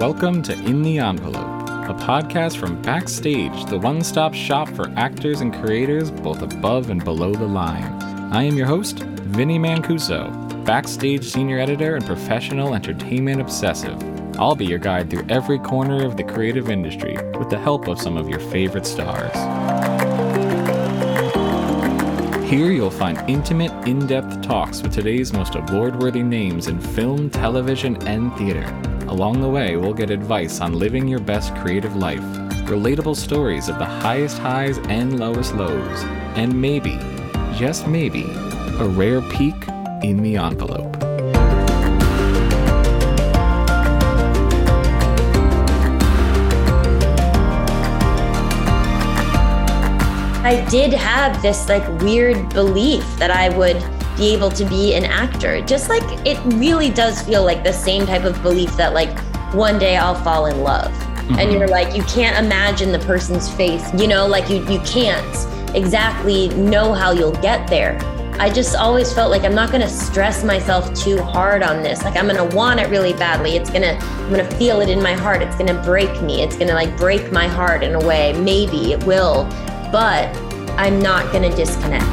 Welcome to In the Envelope, a podcast from Backstage, the one-stop shop for actors and creators both above and below the line. I am your host, Vinnie Mancuso, Backstage Senior Editor and Professional Entertainment Obsessive. I'll be your guide through every corner of the creative industry with the help of some of your favorite stars. Here you'll find intimate, in-depth talks with today's most award-worthy names in film, television, and theater. Along the way, we'll get advice on living your best creative life, relatable stories of the highest highs and lowest lows, and maybe, just maybe, a rare peek in the envelope. I did have this weird belief that I would be able to be an actor. Just it really does feel like the same type of belief that one day I'll fall in love. Mm-hmm. And you're you can't imagine the person's face, you can't exactly know how you'll get there. I just always felt I'm not gonna stress myself too hard on this. I'm gonna want it really badly. I'm gonna feel it in my heart. It's gonna break me. It's gonna break my heart in a way. Maybe it will. But I'm not going to disconnect.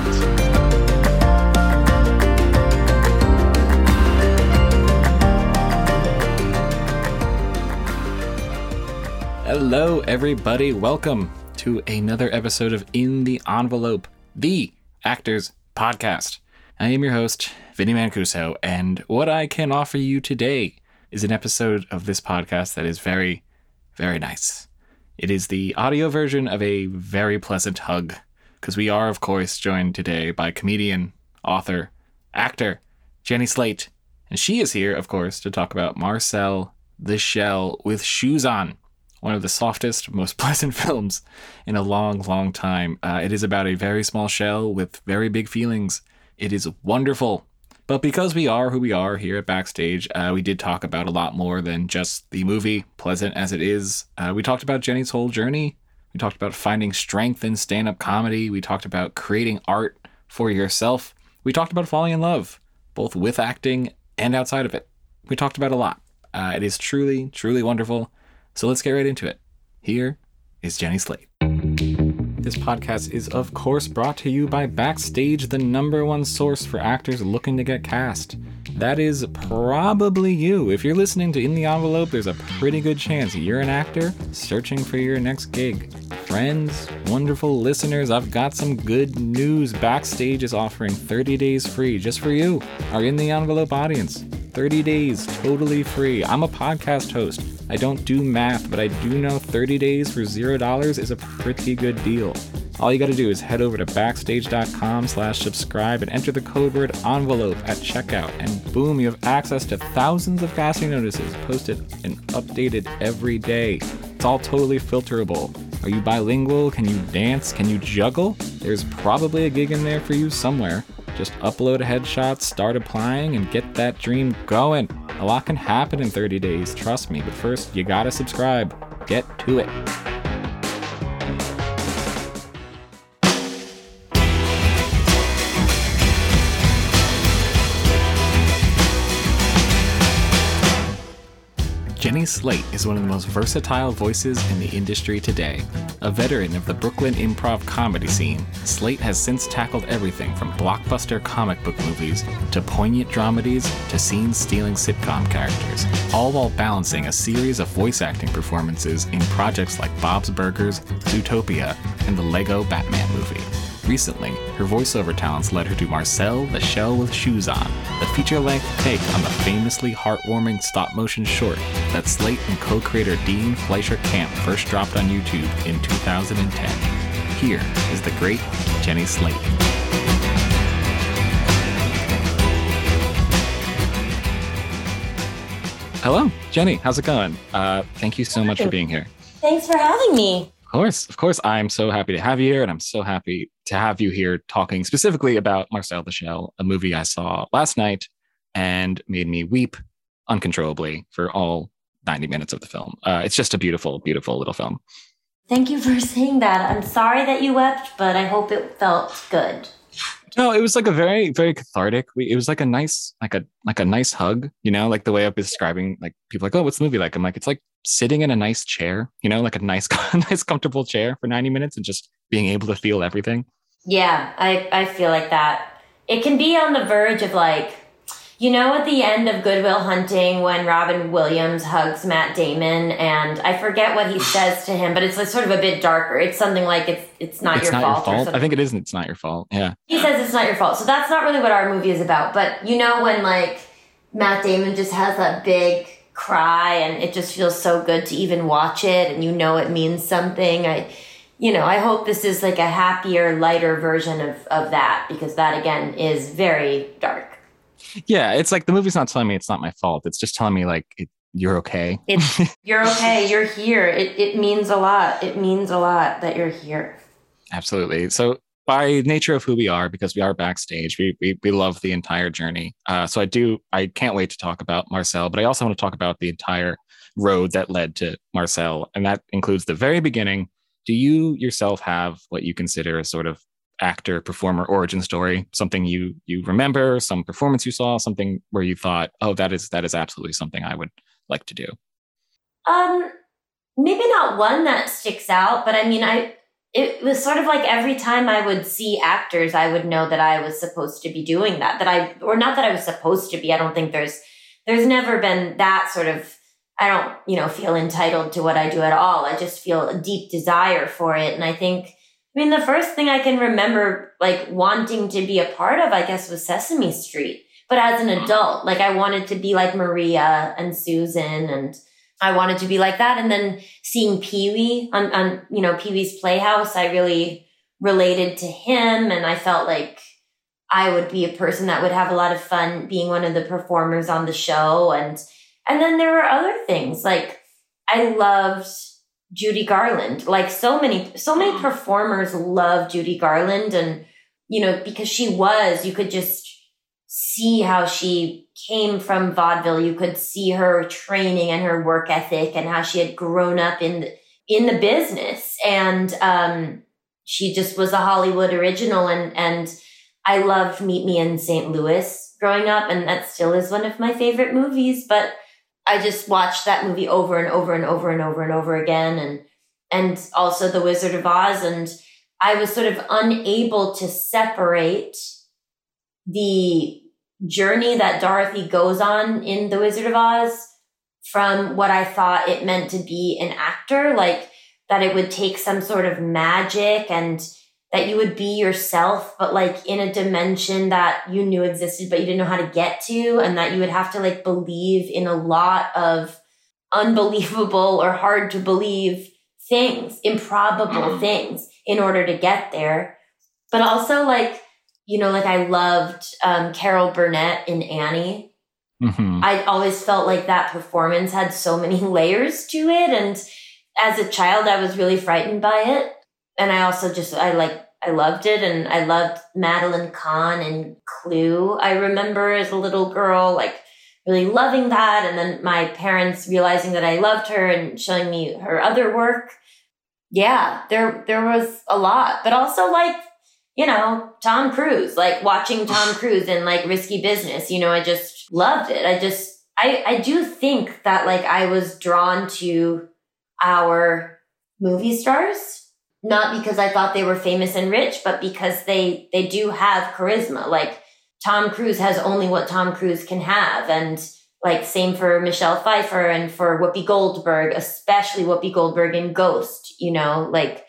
Hello, everybody. Welcome to another episode of In the Envelope, the Actors Podcast. I am your host, Vinnie Mancuso, and what I can offer you today is an episode of this podcast that is very, very nice. It is the audio version of a very pleasant hug, because we are, of course, joined today by comedian, author, actor, Jenny Slate. And she is here, of course, to talk about Marcel the Shell with Shoes On, one of the softest, most pleasant films in a long, long time. It is about a very small shell with very big feelings. It is wonderful. But because we are who we are here at Backstage, we did talk about a lot more than just the movie, pleasant as it is. We talked about Jenny's whole journey. We talked about finding strength in stand-up comedy. We talked about creating art for yourself. We talked about falling in love, both with acting and outside of it. We talked about a lot. It is truly, truly wonderful. So let's get right into it. Here is Jenny Slate. This podcast is, of course, brought to you by Backstage, the number one source for actors looking to get cast. That is probably you. If you're listening to In the Envelope, there's a pretty good chance you're an actor searching for your next gig. Friends, wonderful listeners, I've got some good news. Backstage is offering 30 days free just for you, our In the Envelope audience. 30 days, totally free. I'm a podcast host. I don't do math, but I do know 30 days for $0 is a pretty good deal. All you got to do is head over to backstage.com/subscribe and enter the code word envelope at checkout, and boom, you have access to thousands of casting notices posted and updated every day. It's all totally filterable. Are you bilingual? Can you dance? Can you juggle? There's probably a gig in there for you somewhere. Just upload a headshot, start applying, and get that dream going. A lot can happen in 30 days, trust me, but first, you gotta subscribe. Get to it. Jenny Slate is one of the most versatile voices in the industry today. A veteran of the Brooklyn improv comedy scene, Slate has since tackled everything from blockbuster comic book movies to poignant dramedies to scene-stealing sitcom characters, all while balancing a series of voice acting performances in projects like Bob's Burgers, Zootopia, and the Lego Batman Movie. Recently, her voiceover talents led her to Marcel the Shell with Shoes On, a feature-length take on the famously heartwarming stop-motion short that Slate and co-creator Dean Fleischer-Camp first dropped on YouTube in 2010. Here is the great Jenny Slate. Hello, Jenny. How's it going? Thank you so much for being here. Thanks for having me. Of course. I'm so happy to have you here, and I'm so happy to have you here talking specifically about Marcel the Shell, a movie I saw last night and made me weep uncontrollably for all 90 minutes of the film. It's just a beautiful, beautiful little film. Thank you for saying that. I'm sorry that you wept, but I hope it felt good. No, it was like a very, very cathartic. It was like a nice, like a nice hug, you know, like the way I've been describing, like people are like, oh, what's the movie like? I'm like, it's like sitting in a nice chair, you know, like a nice, nice comfortable chair for 90 minutes and just being able to feel everything. Yeah, I feel like that. It can be on the verge of like, you know, at the end of Good Will Hunting when Robin Williams hugs Matt Damon and I forget what he says to him, but it's like sort of a bit darker. It's something like it's not your fault. I think it isn't. It's not your fault. Yeah. He says it's not your fault. So that's not really what our movie is about. But you know, when like Matt Damon just has that big cry and it just feels so good to even watch it. And you know, it means something. I hope this is like a happier, lighter version of that, because that again is very dark. Yeah, it's like the movie's not telling me it's not my fault. It's just telling me like you're okay. You're okay. You're here. It means a lot. It means a lot that you're here. Absolutely. So by nature of who we are, because we are backstage, we love the entire journey. So I can't wait to talk about Marcel, but I also want to talk about the entire road that led to Marcel. And that includes the very beginning. Do you yourself have what you consider a sort of actor performer origin story, something you remember, some performance you saw, something where you thought, oh, that is absolutely something I would like to do? Maybe not one that sticks out, but I mean, it was sort of like every time I would see actors, I would know that I was supposed to be doing that, I don't think there's never been that sort of, I don't, feel entitled to what I do at all. I just feel a deep desire for it. And I mean, the first thing I can remember, like, wanting to be a part of, I guess, was Sesame Street. But as an adult, like, I wanted to be like Maria and Susan, and I wanted to be like that. And then seeing Pee Wee on Pee Wee's Playhouse, I really related to him. And I felt like I would be a person that would have a lot of fun being one of the performers on the show. And then there were other things. Like, I loved Judy Garland, like so many performers love Judy Garland. And, because you could just see how she came from vaudeville. You could see her training and her work ethic and how she had grown up in the business. And, she just was a Hollywood original. And I loved Meet Me in St. Louis growing up. And that still is one of my favorite movies, but I just watched that movie over and over and over and over and over again. And also The Wizard of Oz. And I was sort of unable to separate the journey that Dorothy goes on in The Wizard of Oz from what I thought it meant to be an actor, like that it would take some sort of magic and that you would be yourself, but like in a dimension that you knew existed, but you didn't know how to get to, and that you would have to like believe in a lot of unbelievable or hard to believe things, improbable things in order to get there. But also like, I loved Carol Burnett in Annie. Mm-hmm. I always felt like that performance had so many layers to it. And as a child, I was really frightened by it. And I also I loved it. And I loved Madeline Kahn in Clue. I remember as a little girl, like really loving that. And then my parents realizing that I loved her and showing me her other work. Yeah, there was a lot, but also like, Tom Cruise, like watching Tom Cruise in like Risky Business, I just loved it. I do think that like I was drawn to our movie stars. Not because I thought they were famous and rich, but because they do have charisma. Like Tom Cruise has only what Tom Cruise can have. And like same for Michelle Pfeiffer and for Whoopi Goldberg, especially Whoopi Goldberg in Ghost, like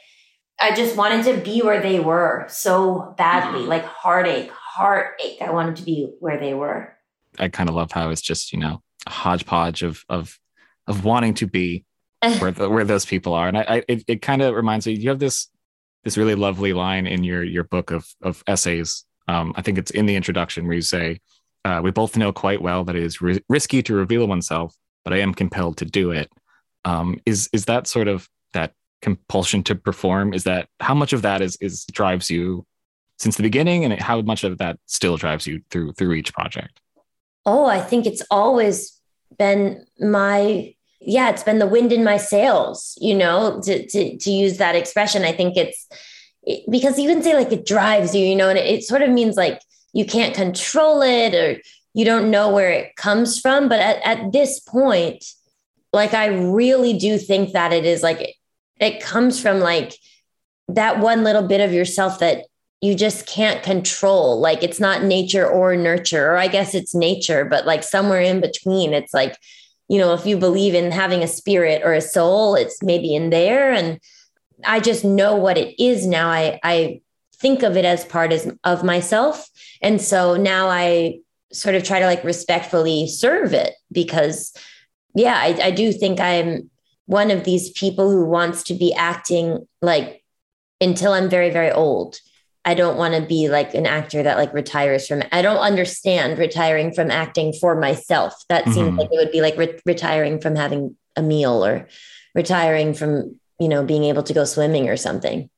I just wanted to be where they were so badly, like heartache. I wanted to be where they were. I kind of love how it's just, a hodgepodge of wanting to be where those people are. And it kind of reminds me, you have this really lovely line in your book of essays. I think it's in the introduction where you say, we both know quite well that it is risky to reveal oneself, but I am compelled to do it. Is that sort of that compulsion to perform? Is that how much of that is drives you since the beginning, and how much of that still drives you through each project? Oh, I think it's always been it's been the wind in my sails, to use that expression. I think it's, because you can say like it drives you, you know, and it sort of means like you can't control it or you don't know where it comes from. But at this point, like, I really do think that it is like, it comes from like that one little bit of yourself that you just can't control. Like, it's not nature or nurture, or I guess it's nature, but like somewhere in between. It's like, you know, if you believe in having a spirit or a soul, it's maybe in there. And I just know what it is now. I think of it as part of myself. And so now I sort of try to like respectfully serve it, because yeah, I do think I'm one of these people who wants to be acting like until I'm very, very old. I don't want to be like an actor that like retires from, I don't understand retiring from acting for myself. That seems like it would be like retiring from having a meal or retiring from, you know, being able to go swimming or something.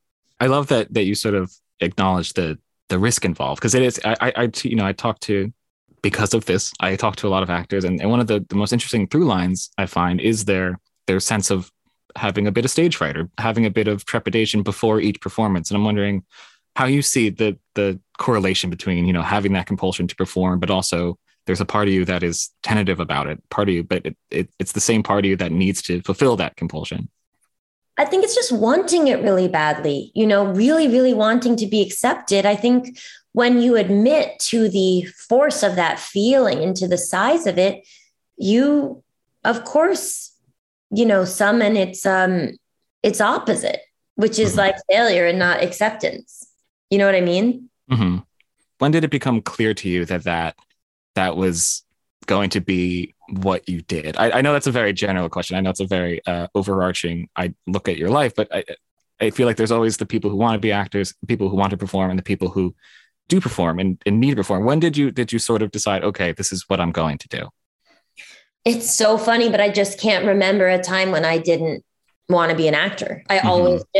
I love that you sort of acknowledge the risk involved, because it is, I talk to a lot of actors, and one of the most interesting through lines I find is their sense of having a bit of stage fright or having a bit of trepidation before each performance. And I'm wondering how you see the correlation between, you know, having that compulsion to perform, but also there's a part of you that is tentative about it, part of you, but it's the same part of you that needs to fulfill that compulsion. I think it's just wanting it really badly, you know, really, really wanting to be accepted. I think when you admit to the force of that feeling and to the size of it, you, of course, you know, summon its opposite, which is like failure and not acceptance. You know what I mean? Mm-hmm. When did it become clear to you that was going to be what you did? I know that's a very general question. I know it's a very overarching, I look at your life, but I feel like there's always the people who want to be actors, the people who want to perform, and the people who do perform and need to perform. When did you sort of decide, okay, this is what I'm going to do? It's so funny, but I just can't remember a time when I didn't want to be an actor. I always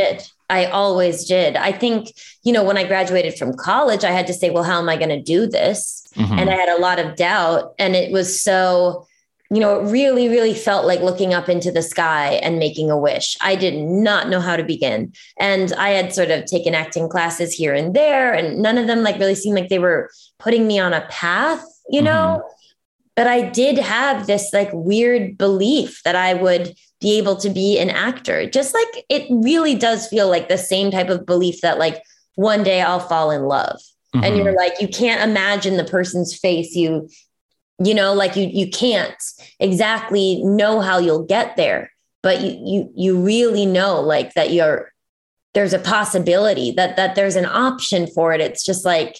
did. I think, you know, when I graduated from college, I had to say, well, how am I going to do this? And I had a lot of doubt. And it was so, you know, it really, really felt like looking up into the sky and making a wish. I did not know how to begin. And I had sort of taken acting classes here and there, and none of them like really seemed like they were putting me on a path, you know, but I did have this like weird belief that I would be able to be an actor. Just like, it really does feel like the same type of belief that like one day I'll fall in love. And you're like, you can't imagine the person's face. You know, like you can't exactly know how you'll get there, but you really know like that there's a possibility that there's an option for it. It's just like,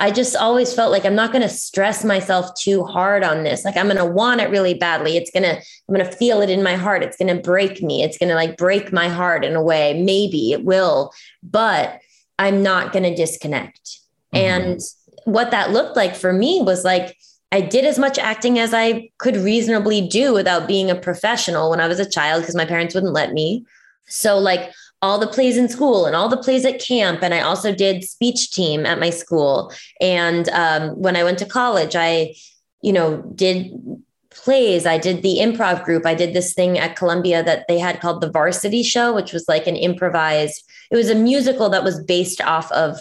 I just always felt like I'm not going to stress myself too hard on this. Like, I'm going to want it really badly. I'm going to feel it in my heart. It's going to break me. It's going to like break my heart in a way. Maybe it will, but I'm not going to disconnect. And what that looked like for me was like, I did as much acting as I could reasonably do without being a professional when I was a child, because my parents wouldn't let me. So like all the plays in school and all the plays at camp. And I also did speech team at my school. And when I went to college, I, you know, did plays. I did the improv group. I did this thing at Columbia that they had called the Varsity Show, which was like an improvised, it was a musical that was based off of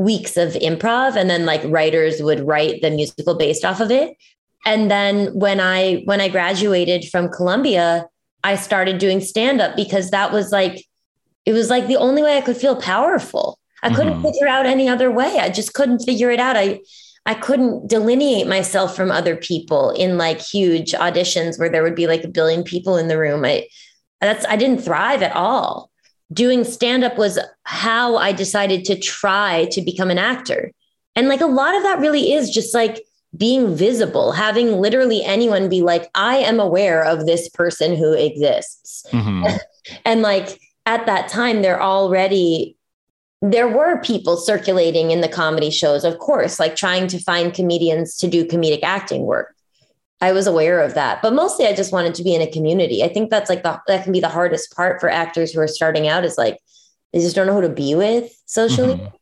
weeks of improv, and then like writers would write the musical based off of it. And then when I graduated from Columbia, I started doing stand-up, because that was like, it was like the only way I could feel powerful. I couldn't figure out any other way. I just couldn't figure it out. I couldn't delineate myself from other people in like huge auditions where there would be like 1 billion people in the room. I didn't thrive at all. Doing stand-up was how I decided to try to become an actor. And like a lot of that really is just like being visible, having literally anyone be like, I am aware of this person who exists. And like at that time, there were people circulating in the comedy shows, of course, like trying to find comedians to do comedic acting work. I was aware of that, but mostly I just wanted to be in a community. I think that's like that can be the hardest part for actors who are starting out, is like, they just don't know who to be with socially.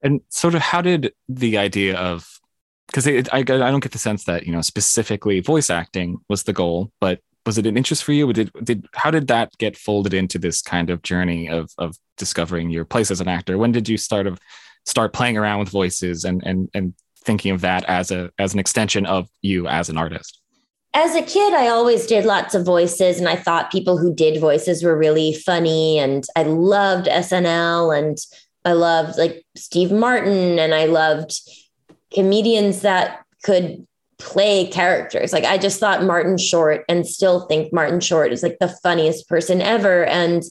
And sort of how did the idea of, because I don't get the sense that, you know, specifically voice acting was the goal, but was it an interest for you? How did that get folded into this kind of journey of discovering your place as an actor? When did you start playing around with voices and thinking of that as an extension of you as an artist? As a kid, I always did lots of voices, and I thought people who did voices were really funny. And I loved SNL, and I loved like Steve Martin, and I loved comedians that could play characters. Like I just thought Martin Short, and still think Martin Short is like the funniest person ever. And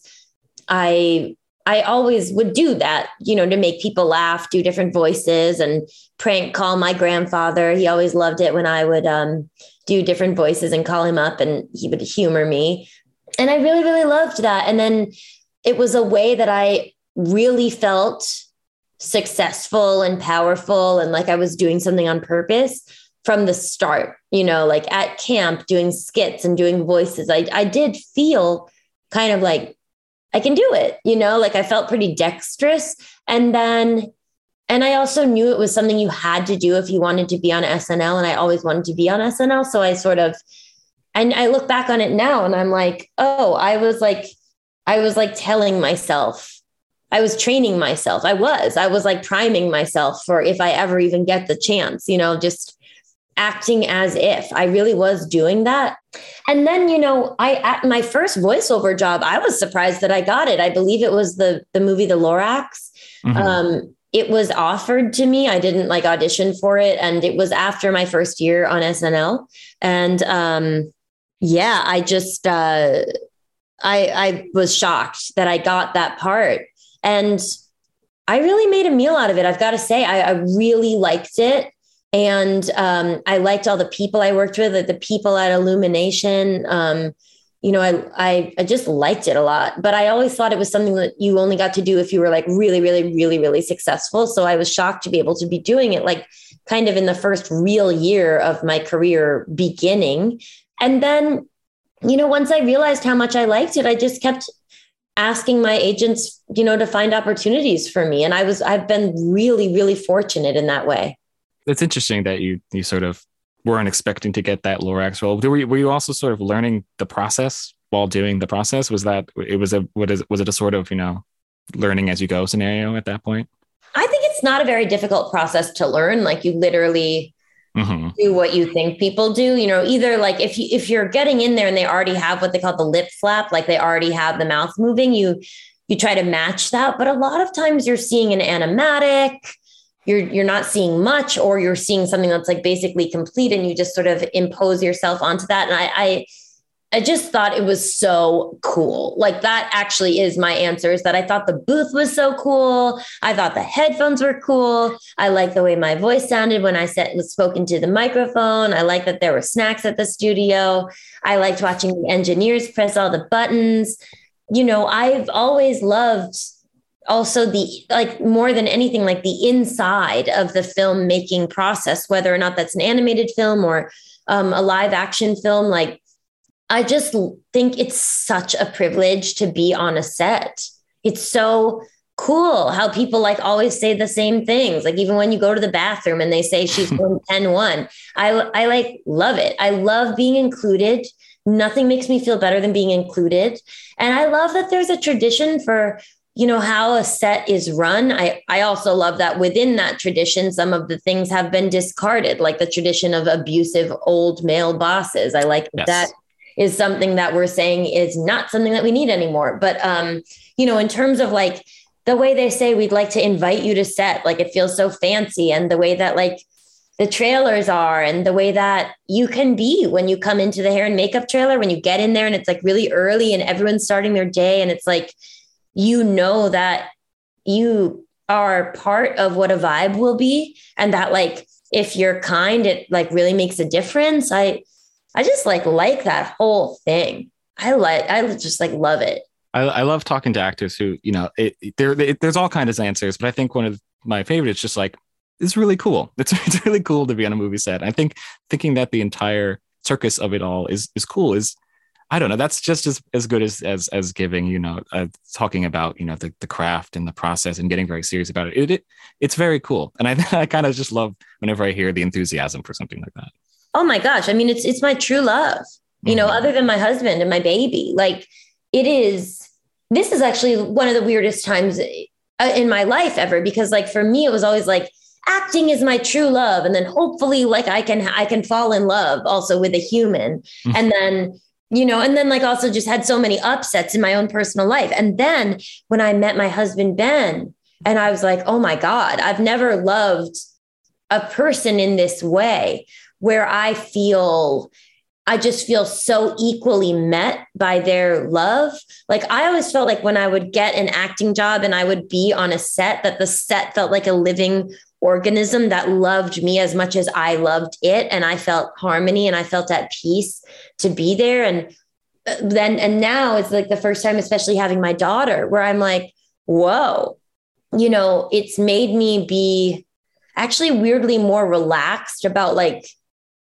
I always would do that, you know, to make people laugh, do different voices and prank call my grandfather. He always loved it when I would do different voices and call him up and he would humor me. And I really, really loved that. And then it was a way that I really felt successful and powerful and like I was doing something on purpose from the start, you know, like at camp doing skits and doing voices. I did feel kind of like, I can do it, you know, like I felt pretty dexterous. And I also knew it was something you had to do if you wanted to be on SNL. And I always wanted to be on SNL. So I and I look back on it now and I'm like, oh, I was like telling myself, I was training myself. I was like priming myself for if I ever even get the chance, you know, just acting as if I really was doing that. And then, you know, at my first voiceover job, I was surprised that I got it. I believe it was the movie, The Lorax. Mm-hmm. It was offered to me. I didn't like audition for it. And it was after my first year on SNL. And I just, I was shocked that I got that part. And I really made a meal out of it. I've got to say, I really liked it. And I liked all the people I worked with, the people at Illumination. You know, I just liked it a lot, but I always thought it was something that you only got to do if you were like really, really, really, really successful. So I was shocked to be able to be doing it like kind of in the first real year of my career beginning. And then, you know, once I realized how much I liked it, I just kept asking my agents, you know, to find opportunities for me. And I've been really, really fortunate in that way. It's interesting that you sort of weren't expecting to get that Lorax role. Were you also sort of learning the process while doing the process? Was it a sort of, you know, learning as you go scenario at that point? I think it's not a very difficult process to learn. Like you literally mm-hmm. do what you think people do, you know, either like if you're getting in there and they already have what they call the lip flap, like they already have the mouth moving, you try to match that. But a lot of times you're seeing an animatic, you're not seeing much, or you're seeing something that's like basically complete and you just sort of impose yourself onto that. And I just thought it was so cool. Like that actually is my answer, is that I thought the booth was so cool. I thought the headphones were cool. I liked the way my voice sounded when I was spoken to the microphone. I liked that there were snacks at the studio. I liked watching the engineers press all the buttons. You know, I've always loved also more than anything, like the inside of the filmmaking process, whether or not that's an animated film or a live action film. Like, I just think it's such a privilege to be on a set. It's so cool how people like always say the same things. Like even when you go to the bathroom and they say she's going 10-1, I like love it. I love being included. Nothing makes me feel better than being included. And I love that there's a tradition for, you know, how a set is run. I also love that within that tradition, some of the things have been discarded, like the tradition of abusive old male bosses. I like yes. that is something that we're saying is not something that we need anymore. But, you know, in terms of like the way they say, we'd like to invite you to set, like it feels so fancy, and the way that like the trailers are and the way that you can be when you come into the hair and makeup trailer, when you get in there and it's like really early and everyone's starting their day. And it's like, you know that you are part of what a vibe will be, and that like if you're kind, it like really makes a difference. I just like that whole thing. I just like love it. I love talking to actors who, you know, there's all kinds of answers, but I think one of my favorite is just like, it's really cool. It's really cool to be on a movie set. I think thinking that the entire circus of it all is cool is, I don't know. That's just as good as giving, you know, talking about, you know, the craft and the process and getting very serious about it. It's very cool. And I kind of just love whenever I hear the enthusiasm for something like that. Oh my gosh. I mean, it's my true love. you know, other than my husband and my baby. Like, this is actually one of the weirdest times in my life ever, because like, for me, it was always like, acting is my true love. And then hopefully like I can fall in love also with a human. And then, you know, and then like also just had so many upsets in my own personal life. And then when I met my husband, Ben, and I was like, oh my God, I've never loved a person in this way, where I just feel so equally met by their love. Like, I always felt like when I would get an acting job and I would be on a set, that the set felt like a living organism that loved me as much as I loved it. And I felt harmony and I felt at peace to be there. And then, and now it's like the first time, especially having my daughter, where I'm like, whoa, you know, it's made me be actually weirdly more relaxed about like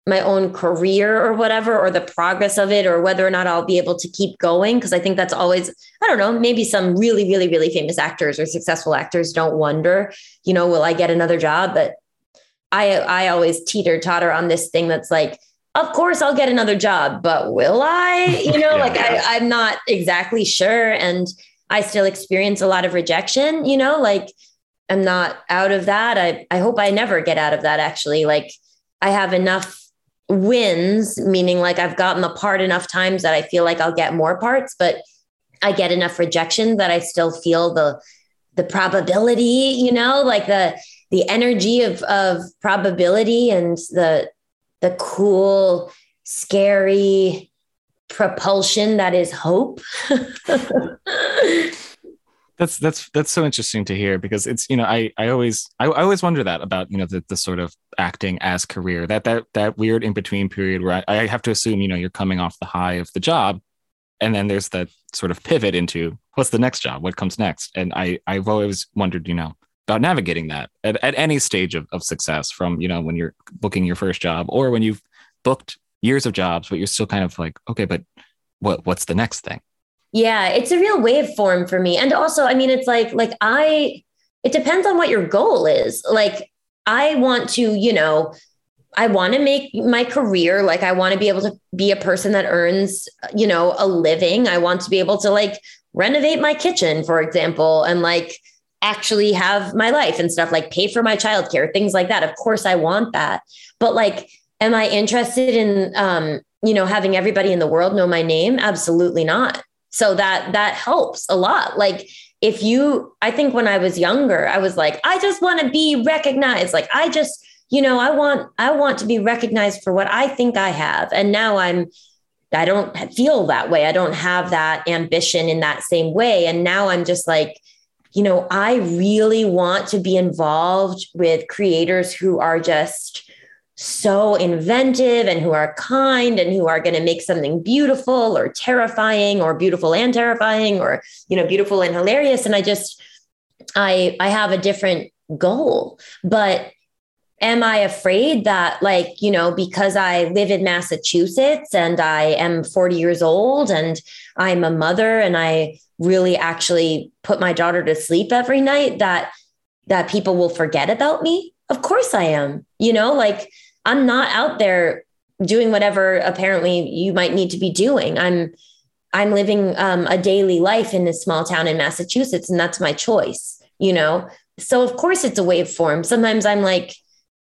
my own career or whatever, or the progress of it, or whether or not I'll be able to keep going. Cause I think that's always, I don't know, maybe some really, really, really famous actors or successful actors don't wonder, you know, will I get another job? But I always teeter-totter on this thing that's like, of course I'll get another job, but will I, you know, like I'm not exactly sure. And I still experience a lot of rejection, you know, like I'm not out of that. I hope I never get out of that, actually. Like, I have enough wins, meaning like I've gotten the part enough times that I feel like I'll get more parts, but I get enough rejection that I still feel the probability, you know, like the energy of probability and the cool, scary propulsion that is hope. That's so interesting to hear, because it's, you know, I always wonder that about, you know, the sort of acting as career, that weird in-between period where I have to assume, you know, you're coming off the high of the job. And then there's that sort of pivot into what's the next job? What comes next? And I've always wondered, you know, about navigating that at any stage of success, from, you know, when you're booking your first job or when you've booked years of jobs, but you're still kind of like, okay, but what's the next thing? Yeah, it's a real waveform for me. And also, I mean, it's like it depends on what your goal is. Like, I want to, you know, I want to make my career. Like, I want to be able to be a person that earns, you know, a living. I want to be able to like renovate my kitchen, for example, and like actually have my life and stuff, like pay for my childcare, things like that. Of course I want that. But like, am I interested in, you know, having everybody in the world know my name? Absolutely not. So that helps a lot. Like, I think when I was younger, I was like, I just want to be recognized. Like, I just, you know, I want to be recognized for what I think I have. And now I don't feel that way. I don't have that ambition in that same way. And now I'm just like, you know, I really want to be involved with creators who are just so inventive and who are kind and who are going to make something beautiful or terrifying, or beautiful and terrifying, or, you know, beautiful and hilarious. And I have a different goal. But am I afraid that, like, you know, because I live in Massachusetts and I am 40 years old and I'm a mother and I really actually put my daughter to sleep every night, that people will forget about me? Of course I am, you know, like, I'm not out there doing whatever apparently you might need to be doing. I'm living a daily life in this small town in Massachusetts, and that's my choice, you know? So of course it's a waveform. Sometimes I'm like,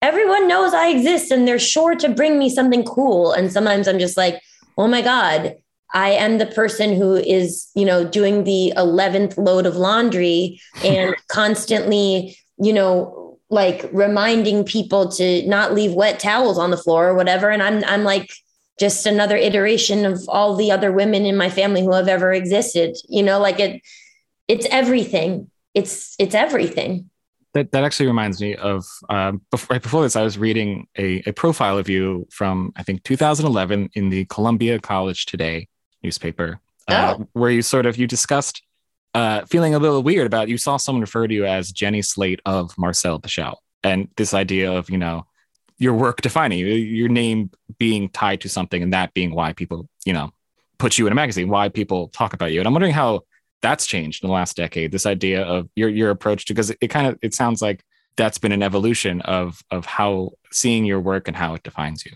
everyone knows I exist and they're sure to bring me something cool. And sometimes I'm just like, oh my God, I am the person who is, you know, doing the 11th load of laundry and constantly, you know, like reminding people to not leave wet towels on the floor or whatever. And I'm like just another iteration of all the other women in my family who have ever existed, you know, like it's everything. It's everything. That actually reminds me of, right before this, I was reading a profile of you from, I think, 2011 in the Columbia College Today newspaper, where you discussed feeling a little weird about, you saw someone refer to you as Jenny Slate of Marcel the Shell, and this idea of, you know, your work defining you, your name being tied to something, and that being why people, you know, put you in a magazine, why people talk about you. And I'm wondering how that's changed in the last decade, this idea of your approach to, because it sounds like that's been an evolution of how seeing your work and how it defines you.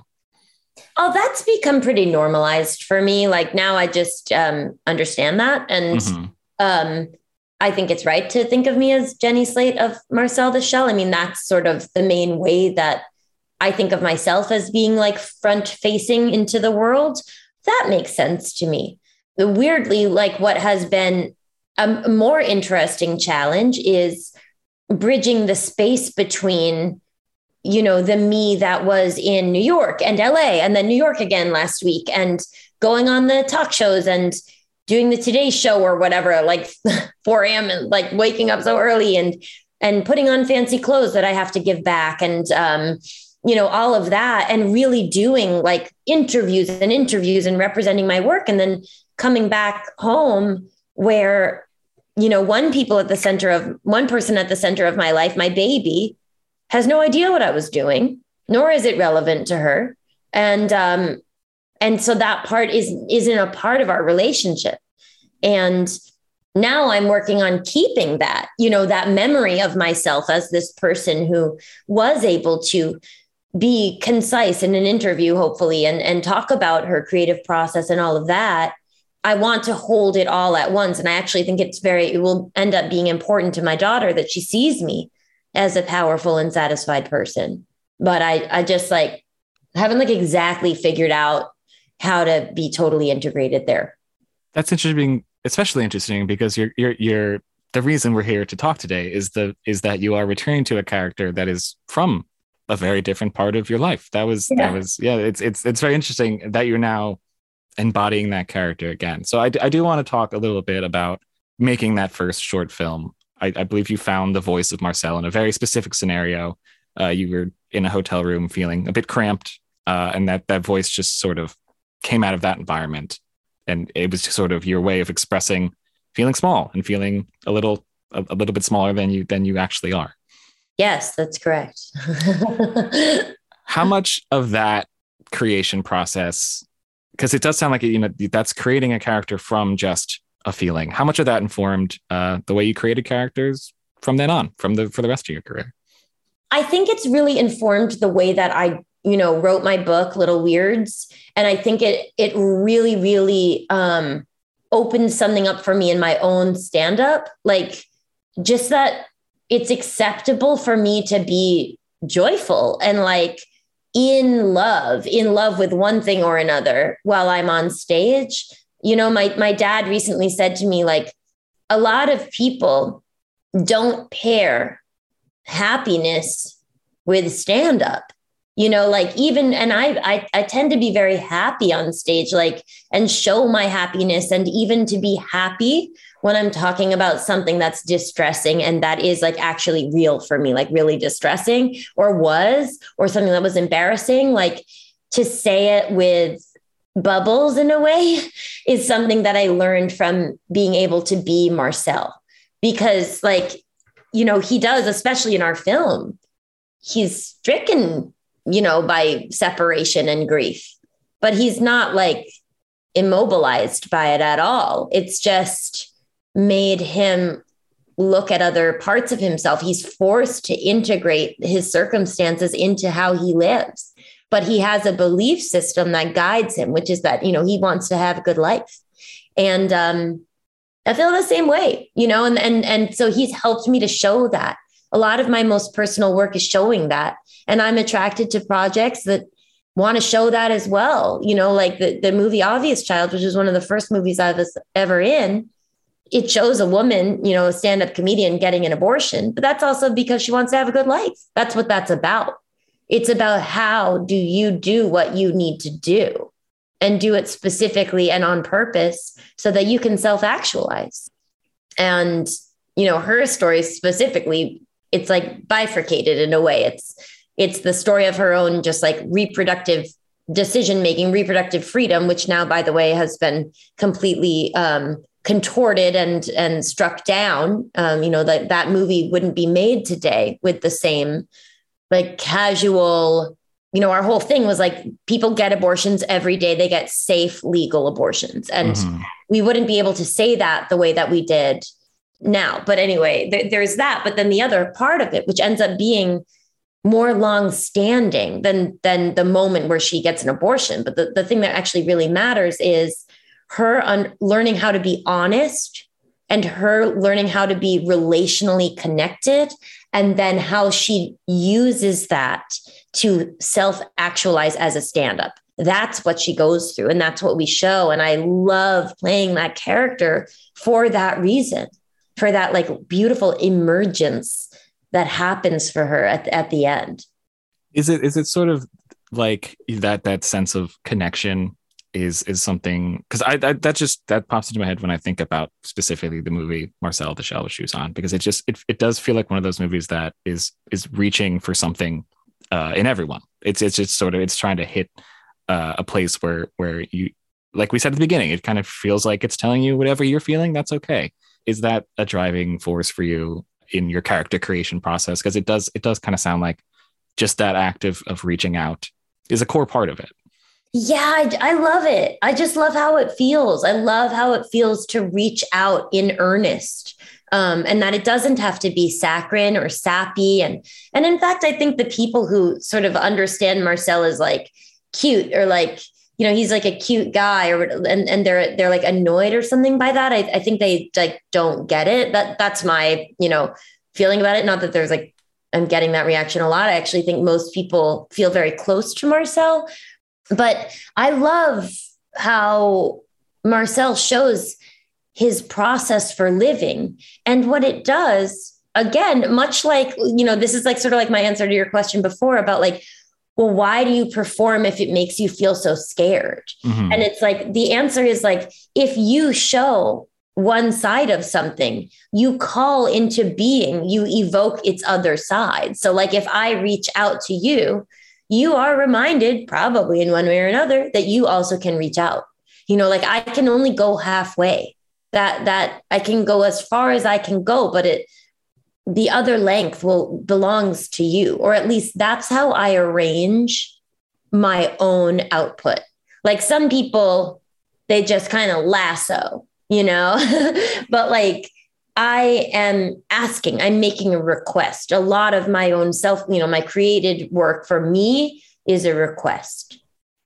Oh, that's become pretty normalized for me. Like now I just understand that. And I think it's right to think of me as Jenny Slate of Marcel the Shell. I mean, that's sort of the main way that I think of myself as being like front facing into the world. That makes sense to me. Weirdly, like what has been a more interesting challenge is bridging the space between, you know, the me that was in New York and LA and then New York again last week and going on the talk shows and doing the Today Show or whatever, like 4 a.m. and like waking up so early and putting on fancy clothes that I have to give back and, you know, all of that and really doing like interviews and representing my work and then coming back home where, you know, one person at the center of my life, my baby, has no idea what I was doing, nor is it relevant to her. And so that part isn't a part of our relationship. And now I'm working on keeping that, you know, that memory of myself as this person who was able to be concise in an interview, hopefully, and talk about her creative process and all of that. I want to hold it all at once. And I actually think it will end up being important to my daughter that she sees me as a powerful and satisfied person. But I just like haven't like exactly figured out how to be totally integrated there. That's interesting, especially interesting because you're the reason we're here to talk today is that you are returning to a character that is from a very different part of your life. It's very interesting that you're now embodying that character again. So I do want to talk a little bit about making that first short film. I believe you found the voice of Marcel in a very specific scenario. You were in a hotel room feeling a bit cramped, and that voice just sort of came out of that environment. And it was just sort of your way of expressing feeling small and feeling a little bit smaller than you actually are. Yes, that's correct. How much of that creation process, because it does sound like, you know, that's creating a character from just a feeling. How much of that informed the way you created characters from then on, for the rest of your career? I think it's really informed the way that I, you know, wrote my book, Little Weirds. And I think it really, really opened something up for me in my own stand-up. Like just that it's acceptable for me to be joyful and like in love with one thing or another while I'm on stage. You know, my dad recently said to me, like, a lot of people don't pair happiness with stand up, you know, like even, and I tend to be very happy on stage, like, and show my happiness and even to be happy when I'm talking about something that's distressing and that is like actually real for me, like really distressing or something that was embarrassing, like to say it with bubbles in a way is something that I learned from being able to be Marcel, because like, you know, he does, especially in our film, he's stricken, you know, by separation and grief, but he's not like immobilized by it at all. It's just made him look at other parts of himself. He's forced to integrate his circumstances into how he lives. But he has a belief system that guides him, which is that, you know, he wants to have a good life. And I feel the same way, you know, and so he's helped me to show that. A lot of my most personal work is showing that. And I'm attracted to projects that want to show that as well. You know, like the movie Obvious Child, which is one of the first movies I was ever in. It shows a woman, you know, a stand-up comedian getting an abortion, but that's also because she wants to have a good life. That's what that's about. It's about how do you do what you need to do and do it specifically and on purpose so that you can self-actualize. And, you know, her story specifically, it's like bifurcated in a way. It's the story of her own, just like reproductive decision-making, reproductive freedom, which now, by the way, has been completely contorted and struck down. You know, that movie wouldn't be made today with the same like casual, you know, our whole thing was like people get abortions every day. They get safe, legal abortions. And we wouldn't be able to say that the way that we did now. But anyway, there's that. But then the other part of it, which ends up being more long-standing than the moment where she gets an abortion. But the thing that actually really matters is her learning how to be honest and her learning how to be relationally connected, and then how she uses that to self-actualize as a stand-up. That's what she goes through, and that's what we show. And I love playing that character for that reason, for that like beautiful emergence that happens for her at the end. Is it sort of like that sense of connection is something, because that pops into my head when I think about specifically the movie Marcel the Shell with Shoes On, because it just it does feel like one of those movies that is reaching for something in everyone. It's just sort of, it's trying to hit a place where you, like we said at the beginning, it kind of feels like it's telling you whatever you're feeling, that's okay. Is that a driving force for you in your character creation process? Because it does kind of sound like just that act of reaching out is a core part of it. Yeah, I love it. I just love how it feels. I love how it feels to reach out in earnest, and that it doesn't have to be saccharine or sappy. And in fact, I think the people who sort of understand Marcel is like cute, or like, you know, he's like a cute guy, or and they're like annoyed or something by that. I think they like don't get it. That's my, you know, feeling about it. Not that there's like, I'm getting that reaction a lot. I actually think most people feel very close to Marcel, but I love how Marcel shows his process for living, and what it does, again, much like, you know, this is like sort of like my answer to your question before about like, well, why do you perform if it makes you feel so scared? Mm-hmm. And it's like, the answer is like, if you show one side of something, you call into being, you evoke its other side. So like, if I reach out to you, you are reminded probably in one way or another that you also can reach out. You know, like I can only go halfway, that I can go as far as I can go, but the other length belongs to you, or at least that's how I arrange my own output. Like some people, they just kind of lasso, you know, but like I am asking, I'm making a request. A lot of my own self, you know, my created work for me is a request.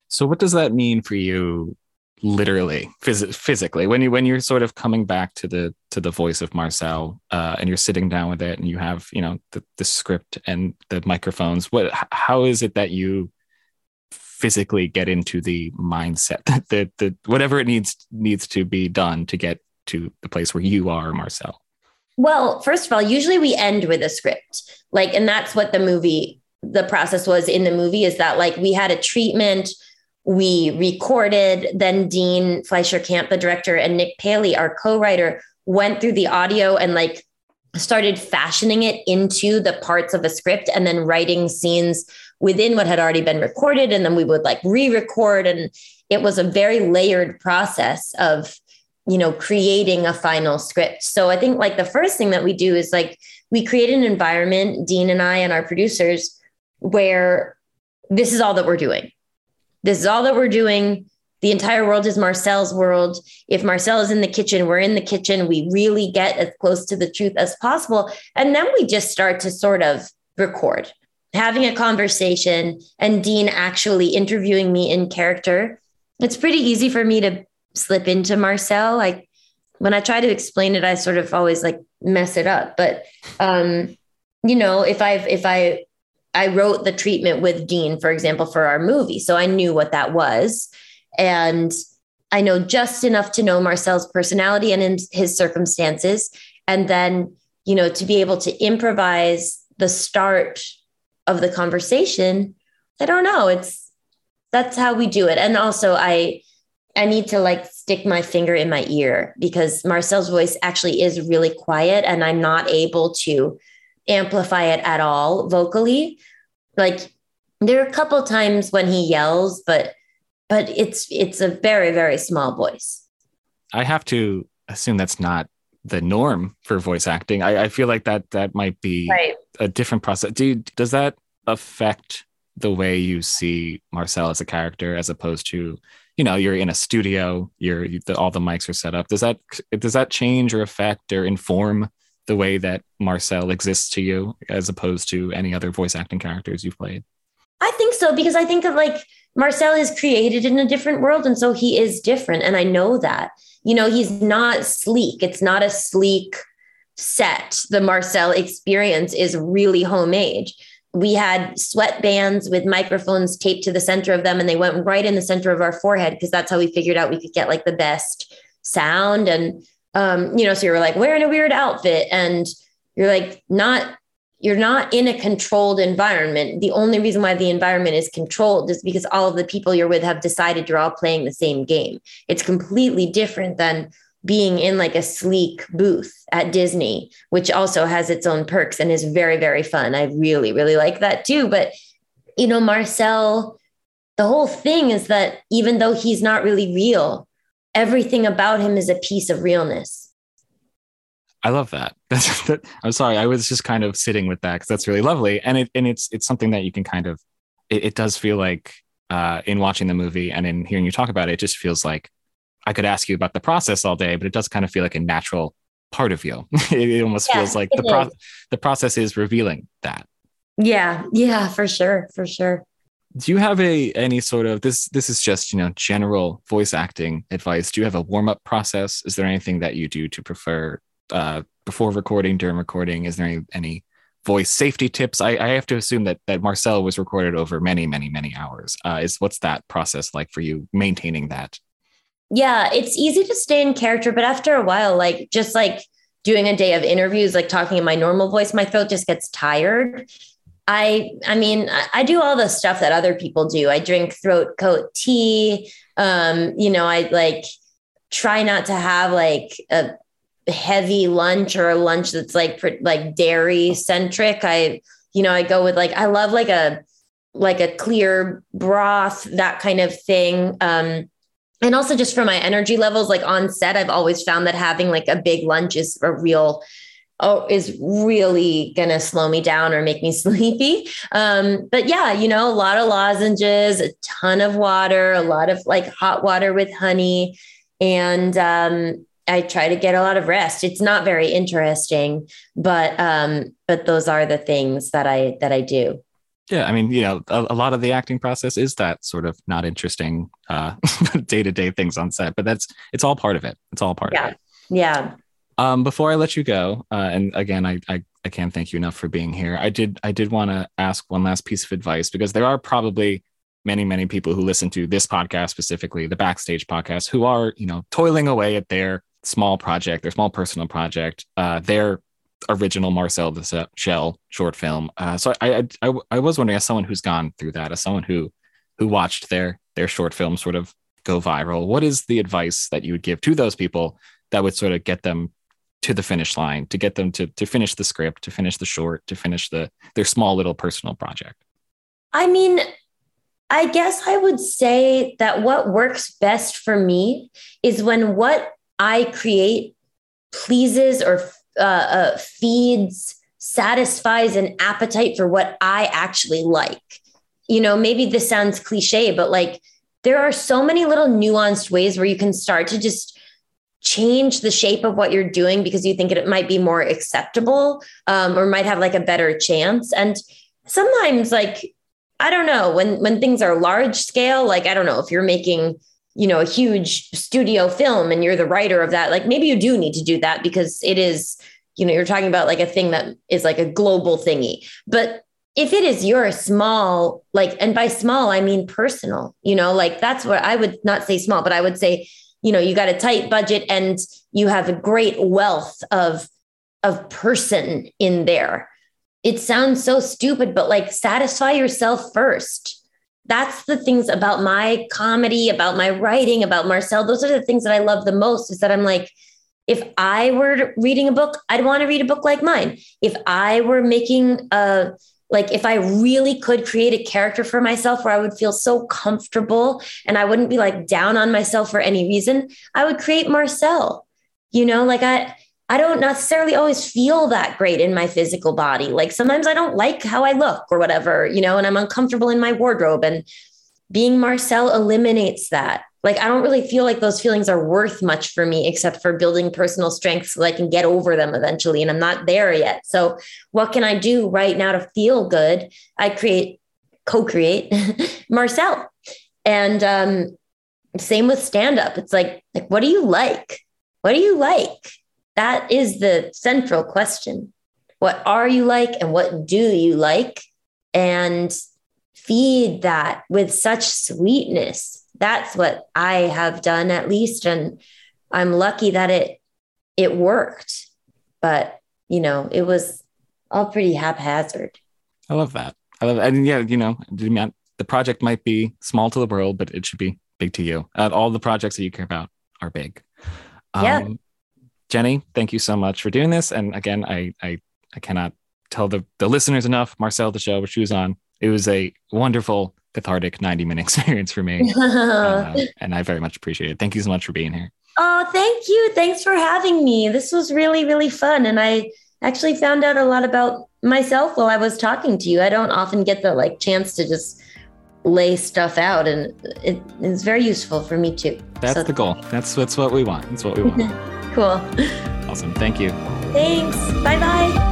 So what does that mean for you? Literally, physically, when you're sort of coming back to the voice of Marcel, and you're sitting down with it, and you have, you know, the script and the microphones. How is it that you physically get into the mindset that whatever it needs to be done to get to the place where you are, Marcel? Well, first of all, usually we end with a script, like, and that's what the process was in the movie, is that like we had a treatment. We recorded, then Dean Fleischer-Camp, the director, and Nick Paley, our co-writer, went through the audio and like started fashioning it into the parts of a script, and then writing scenes within what had already been recorded. And then we would like re-record. And it was a very layered process of, you know, creating a final script. So I think like the first thing that we do is like we create an environment, Dean and I and our producers, where this is all that we're doing. This is all that we're doing. The entire world is Marcel's world. If Marcel is in the kitchen, we're in the kitchen. We really get as close to the truth as possible. And then we just start to sort of record, having a conversation, and Dean actually interviewing me in character. It's pretty easy for me to slip into Marcel. Like when I try to explain it, I sort of always like mess it up. But, you know, if I wrote the treatment with Dean, for example, for our movie. So I knew what that was. And I know just enough to know Marcel's personality and his circumstances. And then, you know, to be able to improvise the start of the conversation. I don't know. That's how we do it. And also I need to like stick my finger in my ear, because Marcel's voice actually is really quiet, and I'm not able to amplify it at all vocally. Like there are a couple times when he yells, but it's a very, very small voice. I have to assume that's not the norm for voice acting. I feel like that might be right. A different process. Does that affect the way you see Marcel as a character, as opposed to, you know, you're in a studio, all the mics are set up. Does that change or affect or inform the way that Marcel exists to you as opposed to any other voice acting characters you've played? I think so, because I think of like Marcel is created in a different world. And so he is different. And I know that, you know, he's not sleek. It's not a sleek set. The Marcel experience is really homemade. We had sweatbands with microphones taped to the center of them, and they went right in the center of our forehead, because that's how we figured out we could get like the best sound. And, you know, so you were like wearing a weird outfit and you're like, you're not in a controlled environment. The only reason why the environment is controlled is because all of the people you're with have decided you're all playing the same game. It's completely different than being in like a sleek booth at Disney, which also has its own perks and is very, very fun. I really, really like that too. But, you know, Marcel, the whole thing is that even though he's not really real, everything about him is a piece of realness. I love that. I'm sorry. I was just kind of sitting with that because that's really lovely. And it's something that you can kind of, it does feel like in watching the movie and in hearing you talk about it, it just feels like I could ask you about the process all day, but it does kind of feel like a natural part of you. It almost feels like the process is revealing that. Yeah. Yeah, for sure. For sure. Do you have any sort of, this is just, you know, general voice acting advice. Do you have a warm-up process? Is there anything that you do to prefer before recording, during recording? Is there any voice safety tips? I have to assume that Marcel was recorded over many, many, many hours. What's that process like for you, maintaining that? Yeah, it's easy to stay in character, but after a while, like just like doing a day of interviews, like talking in my normal voice, my throat just gets tired. I mean, I do all the stuff that other people do. I drink throat coat tea. You know, I like try not to have like a heavy lunch or a lunch that's like dairy centric. I go with like, I love like a clear broth, that kind of thing. And also just for my energy levels, like on set, I've always found that having like a big lunch is really going to slow me down or make me sleepy. But yeah, you know, a lot of lozenges, a ton of water, a lot of like hot water with honey. And I try to get a lot of rest. It's not very interesting, but those are the things that I do. Yeah, I mean, you know, a lot of the acting process is that sort of not interesting day-to-day things on set, but it's all part of it. It's all part of it. Yeah. Before I let you go, and again, I can't thank you enough for being here. I did want to ask one last piece of advice, because there are probably many, many people who listen to this podcast, specifically the Backstage podcast, who are, you know, toiling away at their small project, their small personal project, their original Marcel the Shell short film. So I was wondering, as someone who's gone through that, as someone who watched their short film sort of go viral, what is the advice that you would give to those people that would sort of get them to the finish line, to get them to finish the script, to finish the short, to finish their small little personal project? I mean, I guess I would say that what works best for me is when what I create pleases or feeds, satisfies an appetite for what I actually like. You know, maybe this sounds cliche, but like there are so many little nuanced ways where you can start to just change the shape of what you're doing because you think it might be more acceptable, or might have like a better chance. And sometimes, like, I don't know, when things are large scale, like, I don't know, if you're making, you know, a huge studio film and you're the writer of that, like maybe you do need to do that because it is, you know, you're talking about like a thing that is like a global thingy. But if it is your small, like, and by small, I mean personal, you know, like that's what I would not say small, but I would say, you know, you got a tight budget and you have a great wealth of person in there. It sounds so stupid, but like satisfy yourself first. That's the things about my comedy, about my writing, about Marcel. Those are the things that I love the most, is that I'm like, if I were reading a book, I'd want to read a book like mine. If I were making if I really could create a character for myself where I would feel so comfortable and I wouldn't be like down on myself for any reason, I would create Marcel. You know, like I don't necessarily always feel that great in my physical body. Like sometimes I don't like how I look or whatever, you know, and I'm uncomfortable in my wardrobe, and being Marcel eliminates that. Like, I don't really feel like those feelings are worth much for me, except for building personal strength so I can get over them eventually. And I'm not there yet. So what can I do right now to feel good? I co-create Marcel. And same with stand-up. It's like, what do you like? What do you like? That is the central question. What are you like and what do you like? And feed that with such sweetness. That's what I have done, at least. And I'm lucky that it worked, but it was all pretty haphazard. I love that. And yeah, the project might be small to the world, but it should be big to you. All the projects that you care about are big. Yeah. Jenny, thank you so much for doing this. And again, I cannot tell the listeners enough, Marcel the Shell with Shoes On. It was a wonderful, cathartic 90-minute experience for me. And I very much appreciate it. Thank you so much for being here. Oh, thank you. Thanks for having me. This was really, really fun. And I actually found out a lot about myself while I was talking to you. I don't often get the chance to just lay stuff out, and it's very useful for me too. That's the goal. That's what we want. That's what we want. Cool. Awesome. Thank you. Thanks. Bye-bye.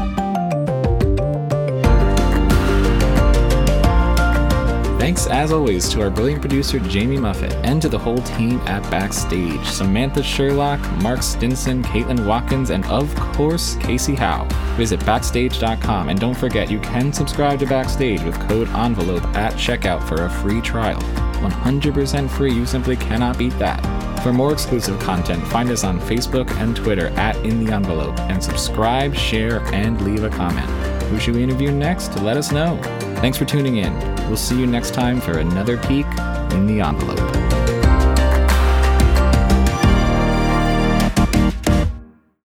Thanks, as always, to our brilliant producer, Jamie Muffett, and to the whole team at Backstage, Samantha Sherlock, Mark Stinson, Caitlin Watkins, and of course, Casey Howe. Visit Backstage.com, and don't forget, you can subscribe to Backstage with code ENVELOPE at checkout for a free trial. 100% free, you simply cannot beat that. For more exclusive content, find us on Facebook and Twitter at In The Envelope, and subscribe, share, and leave a comment. Who should we interview next? Let us know. Thanks for tuning in. We'll see you next time for another peek in the envelope.